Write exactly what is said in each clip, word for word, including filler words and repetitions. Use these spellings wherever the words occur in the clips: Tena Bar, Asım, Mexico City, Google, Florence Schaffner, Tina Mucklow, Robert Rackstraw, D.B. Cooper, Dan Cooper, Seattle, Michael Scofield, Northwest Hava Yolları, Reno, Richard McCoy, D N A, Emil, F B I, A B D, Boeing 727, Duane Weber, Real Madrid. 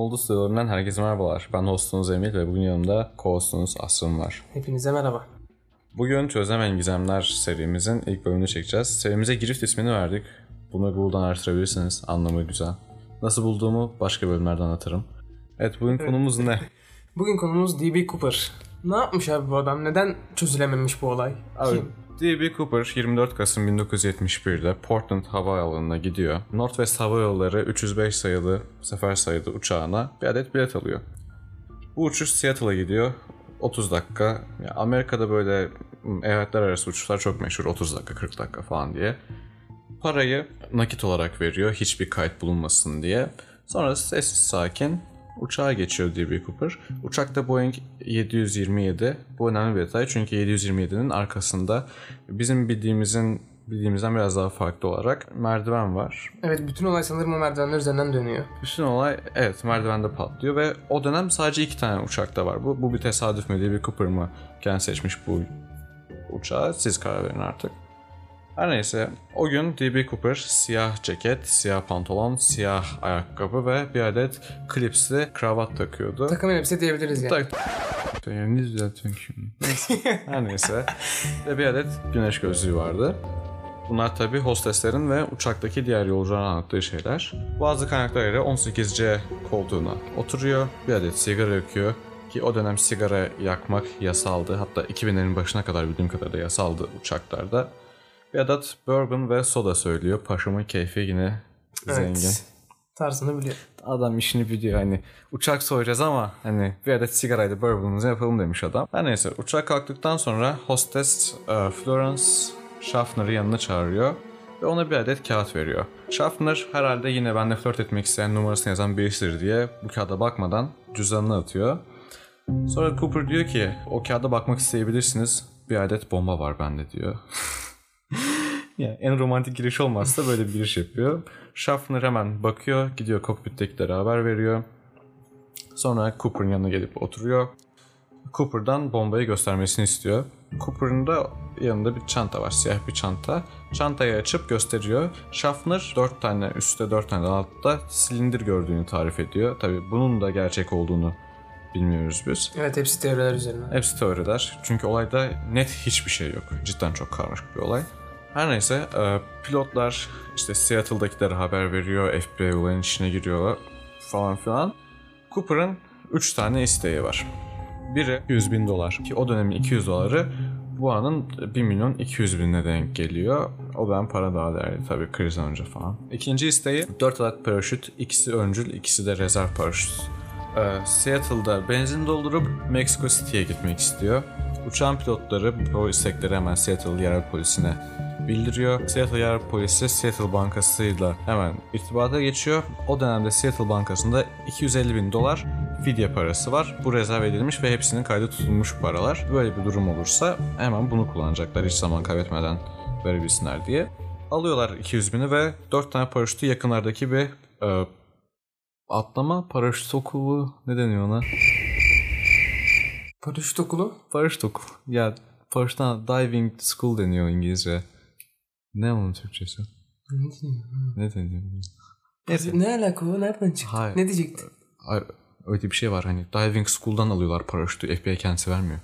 Oldu stüdyolarından herkese merhabalar. Ben hostunuz Emil ve bugün yanımda co-hostunuz Asım var. Hepinize merhaba. Bugün Çözemeyen Gizemler serimizin ilk bölümünü çekeceğiz. Serimize Girift ismini verdik. Bunu Google'dan araştırabilirsiniz. Anlamı güzel. Nasıl bulduğumu başka bölümlerden anlatırım. Evet, bugün konumuz ne? Bugün konumuz D B. Cooper. Ne yapmış abi bu adam? Neden çözülememiş bu olay? Abi, D B. Cooper yirmi dört Kasım bin dokuz yüz yetmiş bir'de Portland Hava Yolları'na gidiyor. Northwest Hava Yolları üç yüz beş sayılı sefer sayılı uçağına bir adet bilet alıyor. Bu uçuş Seattle'a gidiyor. otuz dakika. Yani Amerika'da böyle eyaletler arası uçuşlar çok meşhur. otuz dakika, kırk dakika falan diye. Parayı nakit olarak veriyor, hiçbir kayıt bulunmasın diye. Sonra sessiz sakin uçağa geçiyor D B. Cooper. Uçakta Boeing yedi yüz yirmi yedi. Bu önemli bir detay çünkü yedi yüz yirmi yedi'nin arkasında bizim bildiğimizin bildiğimizden biraz daha farklı olarak merdiven var. Evet, bütün olay sanırım o merdivenler üzerinden dönüyor. Bütün olay evet merdivende patlıyor ve o dönem sadece iki tane uçakta var. Bu, bu bir tesadüf mü, D B. Cooper mı kendi seçmiş bu uçağı, siz karar verin artık. Her neyse, o gün D B. Cooper siyah ceket, siyah pantolon, siyah ayakkabı ve bir adet klipsli kravat takıyordu. Takım elbise diyebiliriz yani. Tak. Yerini düzeltiyorum şimdi. Neyse. Her neyse. Ve bir adet güneş gözlüğü vardı. Bunlar tabii hosteslerin ve uçaktaki diğer yolcuların anlattığı şeyler. Bazı kaynaklara göre on sekiz C koltuğuna oturuyor, bir adet sigara yakıyor. Ki o dönem sigara yakmak yasaldı. Hatta iki binlerin başına kadar bildiğim kadarıyla yasaldı uçaklarda. Bir adet bourbon ve soda söylüyor. Paşamın keyfi yine evet, zengin. Tarzını biliyor. Adam işini biliyor. Hani uçak soyacağız ama hani bir adet sigarayla bourbonumuzu yapalım demiş adam. Her neyse, uçak kalktıktan sonra hostes Florence Schaffner'ı yanına çağırıyor ve ona bir adet kağıt veriyor. Schaffner herhalde yine benimle flört etmek isteyen numarasını yazan birisidir diye bu kağıda bakmadan cüzdanını atıyor. Sonra Cooper diyor ki o kağıda bakmak isteyebilirsiniz. Bir adet bomba var bende diyor. Yani en romantik giriş olmazsa böyle bir giriş yapıyor. Schaffner hemen bakıyor, gidiyor kokpittekilere haber veriyor. Sonra Cooper'ın yanına gelip oturuyor. Cooper'dan bombayı göstermesini istiyor. Cooper'ın da yanında bir çanta var, siyah bir çanta. Çantayı açıp gösteriyor. Schaffner dört tane üstte, dört tane altta silindir gördüğünü tarif ediyor. Tabii bunun da gerçek olduğunu bilmiyoruz biz. Evet, hepsi teoriler üzerine. Hepsi teoriler. Çünkü olayda net hiçbir şey yok. Cidden çok karmaşık bir olay. Her neyse, pilotlar işte Seattle'dakilere haber veriyor, F B I olayın içine giriyor falan filan. Cooper'ın üç tane isteği var. Biri yüz bin dolar ki o dönemin iki yüz doları bu anın bir milyon iki yüz binine denk geliyor. O dönem para daha değerli tabii, krizden önce falan. İkinci isteği dört adet paraşüt, ikisi öncül, ikisi de rezerv paraşüt. Seattle'da benzin doldurup Mexico City'ye gitmek istiyor. Uçağın pilotları bu istekleri hemen Seattle yerel polisine bildiriyor. Seattle yerel polisi Seattle Bankası'yla hemen irtibata geçiyor. O dönemde Seattle Bankası'nda iki yüz elli bin dolar fidye parası var. Bu rezerv edilmiş ve hepsinin kayda tutulmuş paralar. Böyle bir durum olursa hemen bunu kullanacaklar, hiç zaman kaybetmeden verebilsinler diye. Alıyorlar iki yüz bini ve dört tane paraşütü yakınlardaki bir e, atlama paraşüt okulu, ne deniyor ona? Paraşüt okulu? Paraşüt okulu. Ya paraşütten diving school deniyor İngilizce. Ne onun Türkçesi? Ne deniyor? Ne deniyor? Ne, ne alaka o? Nereden çıktı? Hayır. Ne diyecektin? Hayır. Öyle bir şey var hani diving school'dan alıyorlar paraşütü. F B I kendisi vermiyor.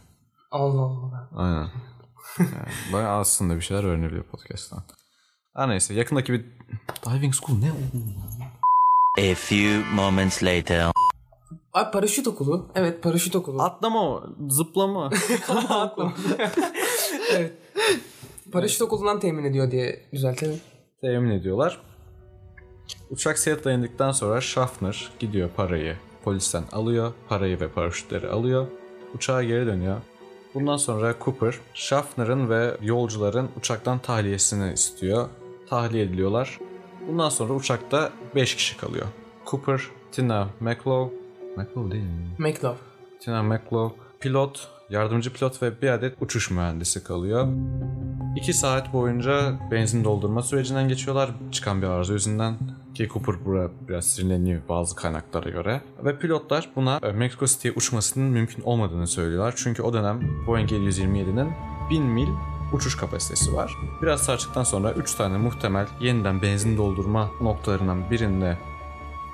Allah Allah. Aynen. Yani bayağı aslında bir şeyler öğreniliyor podcast'tan. Her neyse, yakındaki bir diving school ne? A few moments later. Ay, paraşüt okulu. Evet, paraşüt okulu. Atlama, zıplama. Atlama. Evet. Paraşüt okulundan temin ediyor diye düzeltelim. Temin ediyorlar. Uçak Seattle'a indikten sonra Schaffner gidiyor, parayı polisten alıyor. Parayı ve paraşütleri alıyor. Uçağa geri dönüyor. Bundan sonra Cooper, Schaffner'ın ve yolcuların uçaktan tahliyesini istiyor. Tahliye ediliyorlar. Bundan sonra uçakta beş kişi kalıyor. Cooper, Tina Mucklow, Mucklow değil mi? Mucklow. Tina Mucklow, pilot, yardımcı pilot ve bir adet uçuş mühendisi kalıyor. İki saat boyunca benzin doldurma sürecinden geçiyorlar. Çıkan bir arıza yüzünden ki Cooper buraya biraz sinirleniyor bazı kaynaklara göre. Ve pilotlar buna Mexico City'ye uçmasının mümkün olmadığını söylüyorlar. Çünkü o dönem Boeing yedi yüz yirmi yedi'nin bin mil uçuş kapasitesi var. Biraz sarstıktan sonra üç tane muhtemel yeniden benzin doldurma noktalarından birinde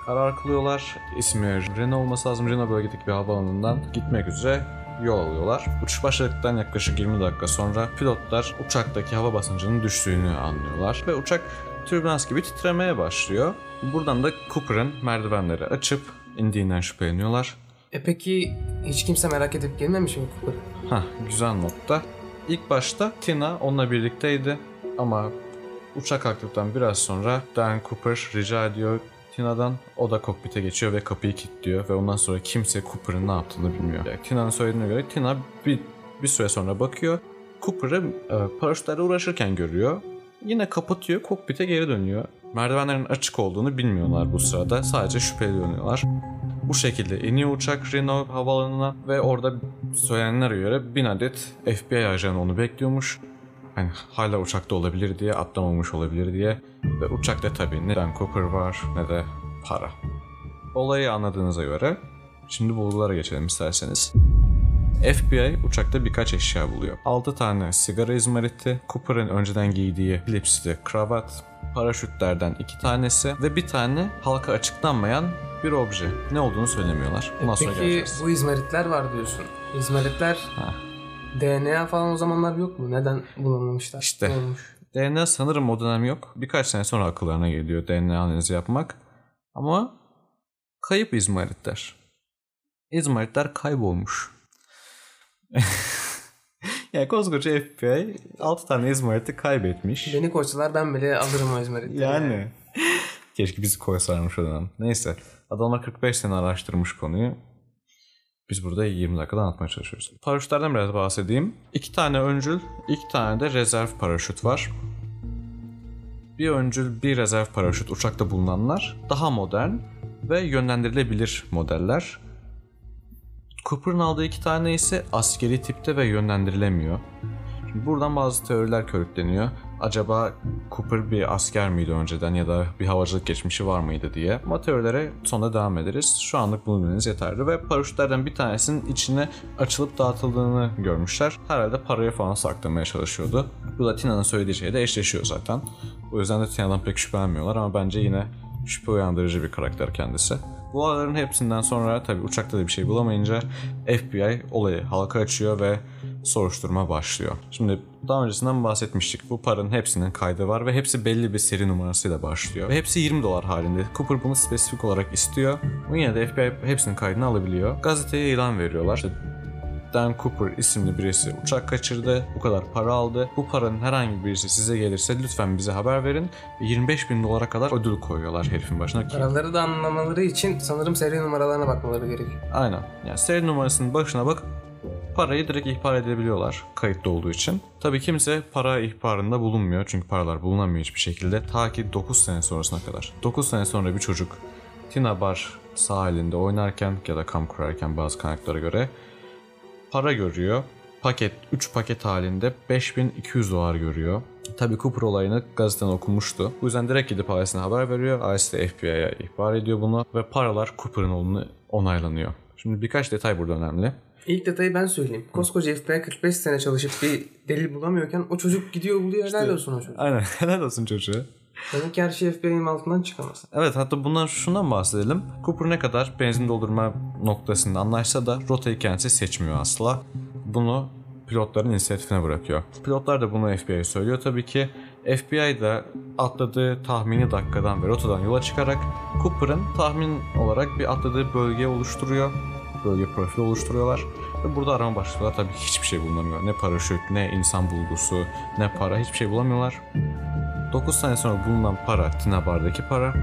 karar kılıyorlar. İsmi Reno olması lazım. Reno bölgedeki bir havaalanından gitmek üzere yol alıyorlar. Uçuş başladıktan yaklaşık yirmi dakika sonra pilotlar uçaktaki hava basıncının düştüğünü anlıyorlar ve uçak türbülans gibi titremeye başlıyor. Buradan da Cooper'ın merdivenleri açıp indiğinden şüpheleniyorlar. E peki hiç kimse merak edip gelmemiş mi Cooper? Hah, güzel nokta. İlk başta Tina onunla birlikteydi ama uçak kalktıktan biraz sonra Dan Cooper rica ediyor Tina'dan, o da kokpite geçiyor ve kapıyı kilitliyor ve ondan sonra kimse Cooper'ın ne yaptığını bilmiyor. Yani Tina'nın söylediğine göre Tina bir, bir süre sonra bakıyor, Cooper'ı e, paraşütlerle uğraşırken görüyor. Yine kapatıyor, kokpite geri dönüyor. Merdivenlerin açık olduğunu bilmiyorlar bu sırada, sadece şüpheleniyorlar. Bu şekilde iniyor uçak Reno havaalanına ve orada söylenenlere göre bin adet F B I ajanı onu bekliyormuş. Hani hala uçakta olabilir diye, atlamamış olabilir diye. Ve uçakta tabii ne Dan Cooper var ne de para. Olayı anladığınıza göre şimdi bulgulara geçelim isterseniz. F B I uçakta birkaç eşya buluyor. altı tane sigara izmariti, Cooper'ın önceden giydiği klipsli kravat, paraşütlerden iki tanesi ve bir tane halka açıklanmayan bir obje. Ne olduğunu söylemiyorlar. E peki geleceğiz. Bu izmaritler var diyorsun. İzmaritler... Ha. D N A falan o zamanlar yok mu? Neden bulamamışlar? İşte olmuş. D N A sanırım o dönem yok. Birkaç sene sonra akıllarına geliyor D N A analizi yapmak. Ama kayıp izmaritler. İzmaritler kaybolmuş. Yani koskoca F B I altı tane izmariti kaybetmiş. Beni koysalar ben bile alırım o izmariti. Yani. yani. Keşke bizi koysarmış o dönem. Neyse. Adamlar kırk beş sene araştırmış konuyu. Biz burada yirmi dakikada anlatmaya çalışıyoruz. Paraşütlerden biraz bahsedeyim. İki tane öncül, iki tane de rezerv paraşüt var. Bir öncül, bir rezerv paraşüt uçakta bulunanlar. Daha modern ve yönlendirilebilir modeller. Cooper'ın aldığı iki tane ise askeri tipte ve yönlendirilemiyor. Şimdi buradan bazı teoriler körükleniyor. Acaba Cooper bir asker miydi önceden ya da bir havacılık geçmişi var mıydı diye. Ama teorilere sonra devam ederiz. Şu anlık bunu bilmeniz yeterli ve paraşütlerden bir tanesinin içine açılıp dağıtıldığını görmüşler. Herhalde parayı falan saklamaya çalışıyordu. Bu da Tina'nın söylediği şeyle eşleşiyor zaten. O yüzden de Tina'dan pek şüphelenmiyorlar ama bence yine şüphe uyandırıcı bir karakter kendisi. Bu araların hepsinden sonra tabii uçakta da bir şey bulamayınca F B I olayı halka açıyor ve soruşturma başlıyor. Şimdi daha öncesinden bahsetmiştik. Bu paranın hepsinin kaydı var ve hepsi belli bir seri numarasıyla başlıyor. Ve hepsi yirmi dolar halinde. Cooper bunu spesifik olarak istiyor. Ama yine de F B I hepsinin kaydını alabiliyor. Gazeteye ilan veriyorlar. İşte Dan Cooper isimli birisi uçak kaçırdı. Bu kadar para aldı. Bu paranın herhangi birisi size gelirse lütfen bize haber verin. yirmi beş bin dolara kadar ödül koyuyorlar herifin başına. Paraları da anlamaları için sanırım seri numaralarına bakmaları gerekiyor. Aynen. Yani seri numarasının başına bak. Parayı direkt ihbar edebiliyorlar kayıtlı olduğu için. Tabii kimse para ihbarında bulunmuyor çünkü paralar bulunamıyor hiçbir şekilde. Ta ki dokuz sene sonrasına kadar. dokuz sene sonra bir çocuk Tena Bar sahilinde oynarken ya da kamp kurarken bazı kaynaklara göre para görüyor. Paket, üç paket halinde beş bin iki yüz dolar görüyor. Tabii Cooper olayını gazeteden okumuştu. Bu yüzden direkt gidip ailesine haber veriyor. Ailesi de F B I'ye ihbar ediyor bunu ve paralar Cooper'ın oğlunu onaylanıyor. Şimdi birkaç detay burada önemli. İlk detayı ben söyleyeyim. Koskoca F B I kırk beş sene çalışıp bir delil bulamıyorken o çocuk gidiyor buluyor. İşte, helal olsun o çocuğa. Aynen, helal olsun çocuğa. Demek ki her şey F B I'nin altından çıkamaz. Evet, hatta bundan şundan bahsedelim. Cooper ne kadar benzin doldurma noktasında anlaşsa da rotayı kendisi seçmiyor asla. Bunu pilotların inisiyatifine bırakıyor. Pilotlar da bunu F B I'ye söylüyor tabii ki. F B I de atladığı tahmini dakikadan ve rotadan yola çıkarak Cooper'ın tahmin olarak bir atladığı bölge oluşturuyor. Bölge profili oluşturuyorlar ve burada arama başlıyorlar. Tabii hiçbir şey bulunamıyor. Ne paraşüt, ne insan bulgusu, ne para, hiçbir şey bulamıyorlar. dokuz sene sonra bulunan para, Tena Bar'daki para,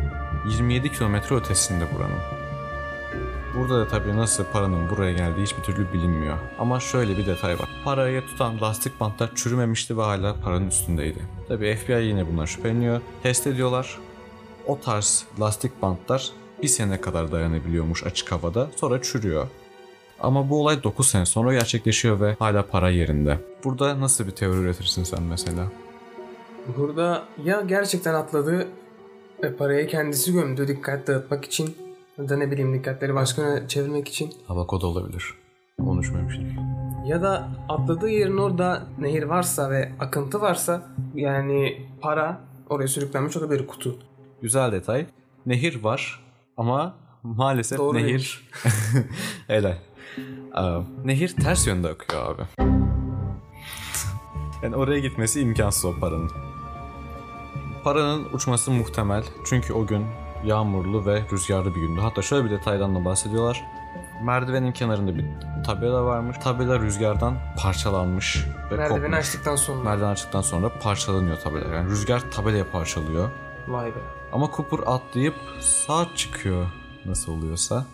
yirmi yedi kilometre ötesinde buranın. Burada da tabii nasıl paranın buraya geldiği hiçbir türlü bilinmiyor. Ama şöyle bir detay var. Parayı tutan lastik bantlar çürümemişti ve hala paranın üstündeydi. Tabii F B I yine bundan şüpheleniyor. Test ediyorlar. O tarz lastik bantlar bir sene kadar dayanabiliyormuş açık havada, sonra çürüyor. Ama bu olay dokuz sene sonra gerçekleşiyor ve hala para yerinde. Burada nasıl bir teori üretirsin sen mesela? Burada ya gerçekten atladı ve parayı kendisi gömdü dikkat dağıtmak için ya da ne bileyim dikkatleri başka yöne çevirmek için. Hava kodu olabilir. Konuşmamıştık. Ya da atladığı yerin orada nehir varsa ve akıntı varsa yani para oraya sürüklenmiş olabilir, kutu. Güzel detay. Nehir var. Ama maalesef doğru nehir... Helal. Nehir ters yönde akıyor abi. Yani oraya gitmesi imkansız o paranın. Paranın uçması muhtemel. Çünkü o gün yağmurlu ve rüzgarlı bir gündü. Hatta şöyle bir detaydan da bahsediyorlar. Merdivenin kenarında bir tabela varmış. Tabela rüzgardan parçalanmış ve kopmuş. Merdiveni açtıktan sonra. Merdiven açtıktan sonra parçalanıyor tabela. Yani rüzgar tabelayı parçalıyor. Vay be. Ama Cooper atlayıp sağ çıkıyor nasıl oluyorsa.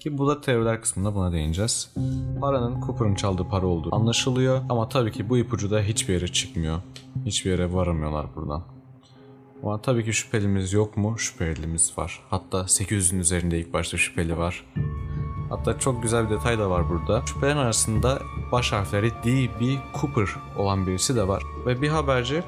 Ki bu da teoriler kısmında buna değineceğiz. Paranın Cooper'ın çaldığı para olduğu anlaşılıyor. Ama tabii ki bu ipucu da hiçbir yere çıkmıyor. Hiçbir yere varamıyorlar buradan. Ama tabii ki şüphelimiz yok mu? Şüphelimiz var. Hatta sekiz yüzün üzerinde ilk başta şüpheli var. Hatta çok güzel bir detay da var burada. Şüphelerin arasında baş harfleri D B. Cooper olan birisi de var. Ve bir haberci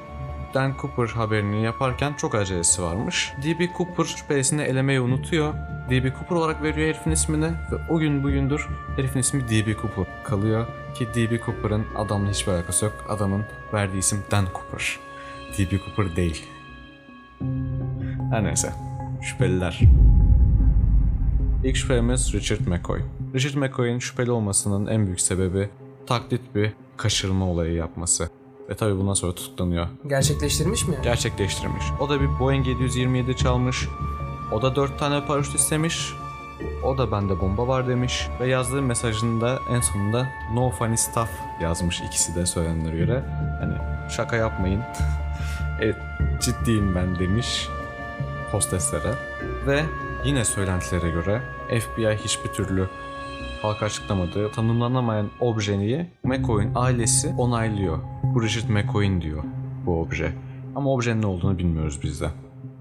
Dan Cooper haberini yaparken çok acelesi varmış. D B. Cooper şüphelisini elemeyi unutuyor. D B. Cooper olarak veriyor herifin ismini ve o gün bugündür herifin ismi D B. Cooper kalıyor. Ki D B. Cooper'ın adamla hiçbir alakası yok. Adamın verdiği isim Dan Cooper. D B. Cooper değil. Her neyse. Şüpheliler. İlk şüphelimiz Richard McCoy. Richard McCoy'un şüpheli olmasının en büyük sebebi taklit bir kaçırma olayı yapması. Ve tabii bundan sonra tutuklanıyor. Gerçekleştirmiş mi? Gerçekleştirmiş. O da bir Boeing yedi yüz yirmi yedi çalmış. O da dört tane paraşüt istemiş. O da bende bomba var demiş. Ve yazdığı mesajında en sonunda no funny stuff yazmış, ikisi de söylenenlere göre. Hani şaka yapmayın. Evet, ciddiyim ben demiş hosteslere. Ve yine söylentilere göre F B I hiçbir türlü halka açıklamadığı tanımlanamayan objeniyi McCoy'un ailesi onaylıyor. Bu Richard McCoy'un diyor bu obje. Ama objenin ne olduğunu bilmiyoruz biz de.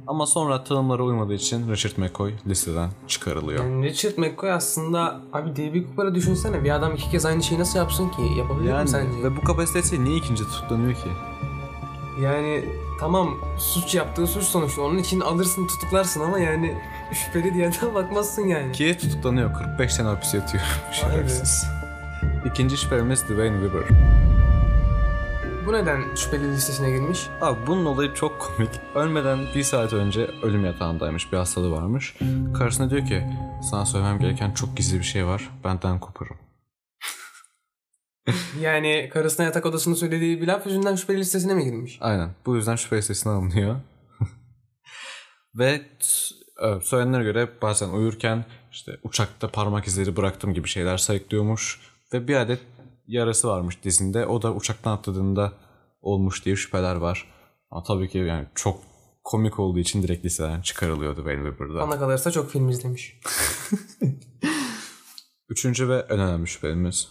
Ama sonra tanımlara uymadığı için Richard McCoy listeden çıkarılıyor. Yani Richard McCoy aslında abi D B. Cooper'a düşünsene, bir adam iki kez aynı şeyi nasıl yapsın ki? Yapabilir yani, mi sence? Ve bu kapasitesi niye ikinci tutuklanıyor ki? Yani tamam, suç yaptığı suç sonuçta, onun için alırsın tutuklarsın ama yani şüpheli diye de bakmazsın yani. Ki tutuklanıyor, kırk beş sene hapis yatıyor. Şerefsiz. İkinci şüphemiz Duane Weber. Bu neden şüpheli listesine girmiş? Abi bunun olayı çok komik. Ölmeden bir saat önce ölüm yatağındaymış, bir hastalığı varmış. Karısına diyor ki, sana söylemem gereken çok gizli bir şey var, benden koparım. Yani karısına yatak odasında söylediği bir laf yüzünden şüpheli listesine mi girmiş? Aynen. Bu yüzden şüpheli listesine alınıyor. Ve evet, söylenenlere göre bazen uyurken işte uçakta parmak izleri bıraktım gibi şeyler sayıklıyormuş. Ve bir adet yarası varmış dizinde. O da uçaktan atladığında olmuş diye şüpheler var. Ama tabii ki yani çok komik olduğu için direkt listeden çıkarılıyordu Duane Weber'da. Bana kalırsa çok film izlemiş. Üçüncü ve en önemli şüphelimiz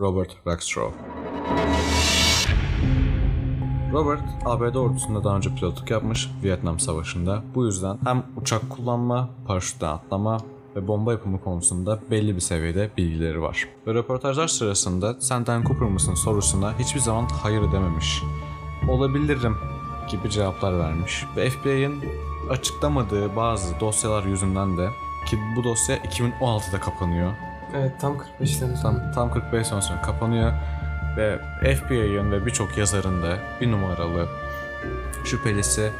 Robert Rackstraw. Robert, A B D ordusunda daha önce pilotluk yapmış Vietnam Savaşı'nda. Bu yüzden hem uçak kullanma, paraşütten atlama ve bomba yapımı konusunda belli bir seviyede bilgileri var. Ve röportajlar sırasında sen Dan Cooper mısın sorusuna hiçbir zaman hayır dememiş. Olabilirim gibi cevaplar vermiş. Ve F B I'nin açıklamadığı bazı dosyalar yüzünden de, ki bu dosya iki bin on altıda kapanıyor. Evet, tam kırk beş sene sonra. Tam, tam kırk beş sene sonra kapanıyor ve F B I'nin ve birçok yazarın da bir numaralı şüphelisi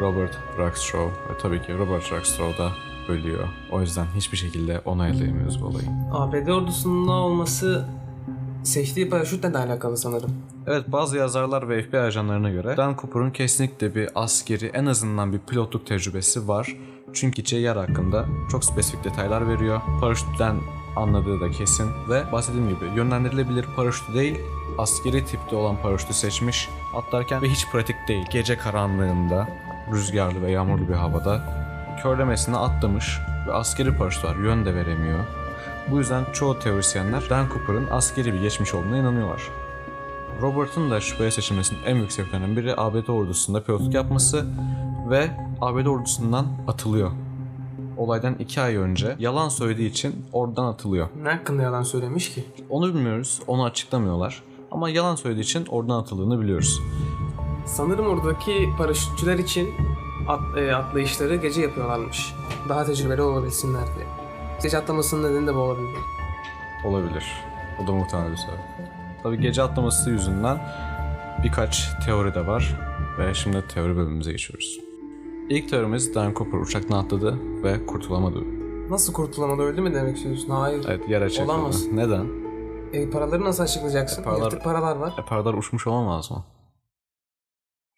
Robert Rackstraw ve tabii ki Robert Rackstraw da ölüyor. O yüzden hiçbir şekilde onaylayamıyoruz bu olayı. A B D ordusunda olması seçtiği paraşütle de alakalı sanırım. Evet, bazı yazarlar ve F B I ajanlarına göre Dan Cooper'un kesinlikle bir askeri, en azından bir pilotluk tecrübesi var. Çünkü yer hakkında çok spesifik detaylar veriyor. Paraşütten anladığı da kesin ve bahsettiğim gibi yönlendirilebilir paraşütü değil, askeri tipte olan paraşütü seçmiş. Atlarken ve hiç pratik değil. Gece karanlığında, rüzgarlı ve yağmurlu bir havada körlemesine atlamış ve askeri paraşüt var, yön de veremiyor. Bu yüzden çoğu teorisyenler Dan Cooper'ın askeri bir geçmiş olduğuna inanıyorlar. Robert'ın da şüpheye seçilmesinin en büyük sebeplerinden biri A B D ordusunda pilotluk yapması ve A B D ordusundan atılıyor. Olaydan iki ay önce yalan söylediği için oradan atılıyor. Ne hakkında yalan söylemiş ki? Onu bilmiyoruz, onu açıklamıyorlar. Ama yalan söylediği için oradan atıldığını biliyoruz. Sanırım oradaki paraşütçüler için at, e, atlayışları gece yapıyorlarmış. Daha tecrübeli olabilsinler diye. Gece atlamasının nedeni de bu olabilir. Olabilir. O da muhtemel bir sebep. Tabii gece atlaması yüzünden birkaç teori de var. Ve şimdi teori bölümümüze geçiyoruz. İlk teorimiz Dan Cooper uçaktan atladı ve kurtulamadı. Nasıl kurtulamadı, öldü mü demek istiyorsun? Hayır. Evet, yer açıkladı. Olamaz. Neden? E, paraları nasıl açıklayacaksın? E, paralar, paralar var. E, paralar uçmuş olamaz mı?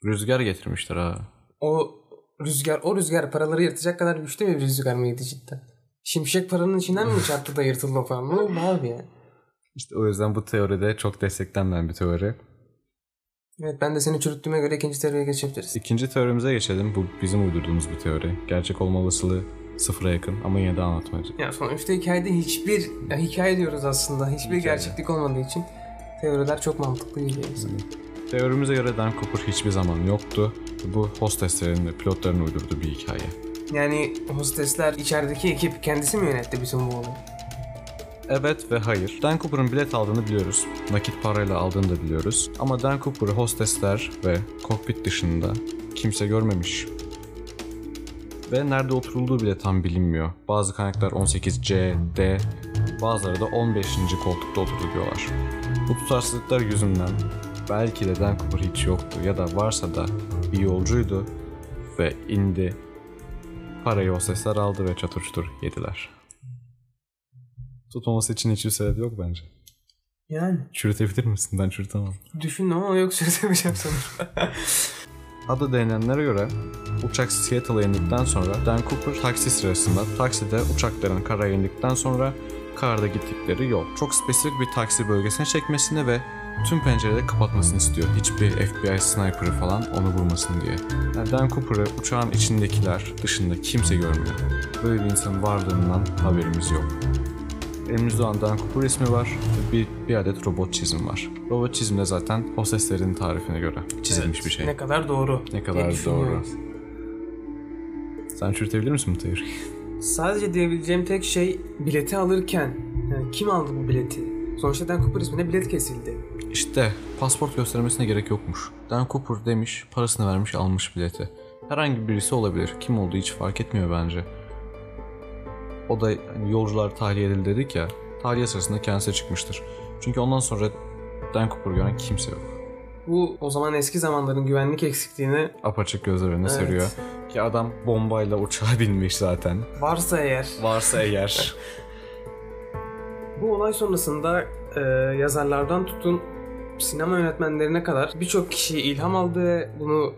Rüzgar getirmiştir ha. O rüzgar, o rüzgar paraları yırtacak kadar güçlü bir rüzgar mıydı cidden? Şimşek paranın içinden mi çarptı da yırtıldı falan? Ne oldu abi ya? İşte o yüzden bu teoride çok desteklenmeyen bir teori. Evet, ben de seni çürüttüğüme göre ikinci teoriye geçebiliriz. İkinci teorimize geçelim. Bu bizim uydurduğumuz bir teori. Gerçek olma olasılığı sıfıra yakın ama yine de anlatmayacağım. Ya sonuçta hikayede hiçbir, ya hikaye diyoruz aslında, hiçbir hikaye. Gerçeklik olmadığı için teoriler çok mantıklı geliyor insana. Evet. Teorimize göre Dan Cooper hiçbir zaman yoktu. Bu hosteslerin ve pilotların uydurduğu bir hikaye. Yani hostesler, içerideki ekip kendisi mi yönetti bütün bu olayı? Evet ve hayır. Dan Cooper'ın bilet aldığını biliyoruz. Nakit parayla aldığını da biliyoruz. Ama Dan Cooper'ı hostesler ve kokpit dışında kimse görmemiş. Ve nerede oturulduğu bile tam bilinmiyor. Bazı kaynaklar on sekiz C, D, bazıları da on beşinci koltukta oturdu diyorlar. Bu tutarsızlıklar yüzünden belki de Dan Cooper hiç yoktu ya da varsa da bir yolcuydu ve indi. Parayı hostesler aldı ve çatır çutur yediler. Tutmaması için hiçbir sebebi yok bence. Yani. Çürütebilir misin? Ben çürütemem. Düşündüm ama yok, çürütemeyeceğim sanırım. Adı denilenlere göre uçak Seattle'a indikten sonra Dan Cooper taksi sırasında takside uçakların karaya indikten sonra karda gittikleri yol. Çok spesifik bir taksi bölgesine çekmesini ve tüm pencereleri kapatmasını istiyor. Hiçbir F B I sniper'ı falan onu vurmasın diye. Yani Dan Cooper'ı uçağın içindekiler dışında kimse görmüyor. Böyle bir insanın varlığından haberimiz yok. Elimizde olan Dan Cooper ismi var ve bir, bir adet robot çizim var. Robot çizim de zaten hosteslerin tarifine göre çizilmiş, evet, bir şey. Ne kadar doğru. Ne kadar doğru. Sen çürütebilir misin bu teoriyi? Sadece diyebileceğim tek şey, bileti alırken, yani kim aldı bu bileti? Sonuçta Dan Cooper ismine bilet kesildi. İşte pasport göstermesine gerek yokmuş. Dan Cooper demiş, parasını vermiş, almış bileti. Herhangi birisi olabilir. Kim olduğu hiç fark etmiyor bence. O da hani yolcular tahliye edildi dedik ya, tahliye sırasında kendisi çıkmıştır. Çünkü ondan sonra Dan Cooper'ı gören kimse yok. Bu o zaman eski zamanların güvenlik eksikliğini apaçık gözler önüne, evet, seriyor. Ki adam bombayla uçağa binmiş zaten. Varsa eğer. Varsa eğer. Bu olay sonrasında e, yazarlardan tutun sinema yönetmenlerine kadar birçok kişiye ilham aldı ve bunu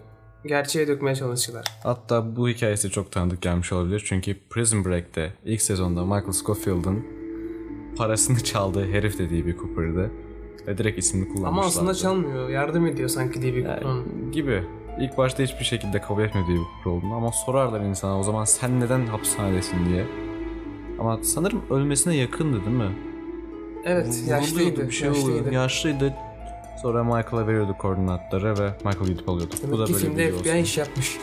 gerçeğe dökmeye çalıştılar. Hatta bu hikayesi çok tanıdık gelmiş olabilir çünkü Prison Break'te ilk sezonda Michael Scofield'ın parasını çaldığı herif de D B. Cooper'dı ve direkt ismini kullanmışlardı. Ama aslında çalmıyor, yardım ediyor sanki D B. Cooper'ın. Yani, gibi. İlk başta hiçbir şekilde kabul etmiyor D B. Cooper olduğunu ama sorarlar insana, o zaman sen neden hapishanedesin diye. Ama sanırım ölmesine yakındı değil mi? Evet, o, yaşlıydı. Bir şey yaşlıydı. yaşlıydı. Sonra Michael'a veriyordu koordinatları ve Michael gidip alıyordu. Demek bu da böyle bir olsun. F B I iş yapmış.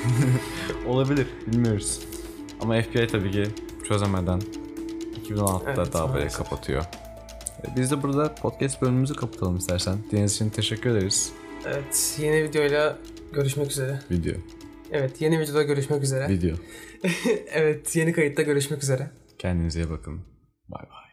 Olabilir, bilmiyoruz. Ama F B I tabii ki çözemeden iki bin altıda evet, daha böyle evet. kapatıyor. Biz de burada podcast bölümümüzü kapatalım istersen. Dinlediğiniz için teşekkür ederiz. Evet, yeni videoyla görüşmek üzere. Video. Evet, yeni videoda görüşmek üzere. Video. Evet, yeni kayıtta görüşmek üzere. Kendinize iyi bakın. Bay bay.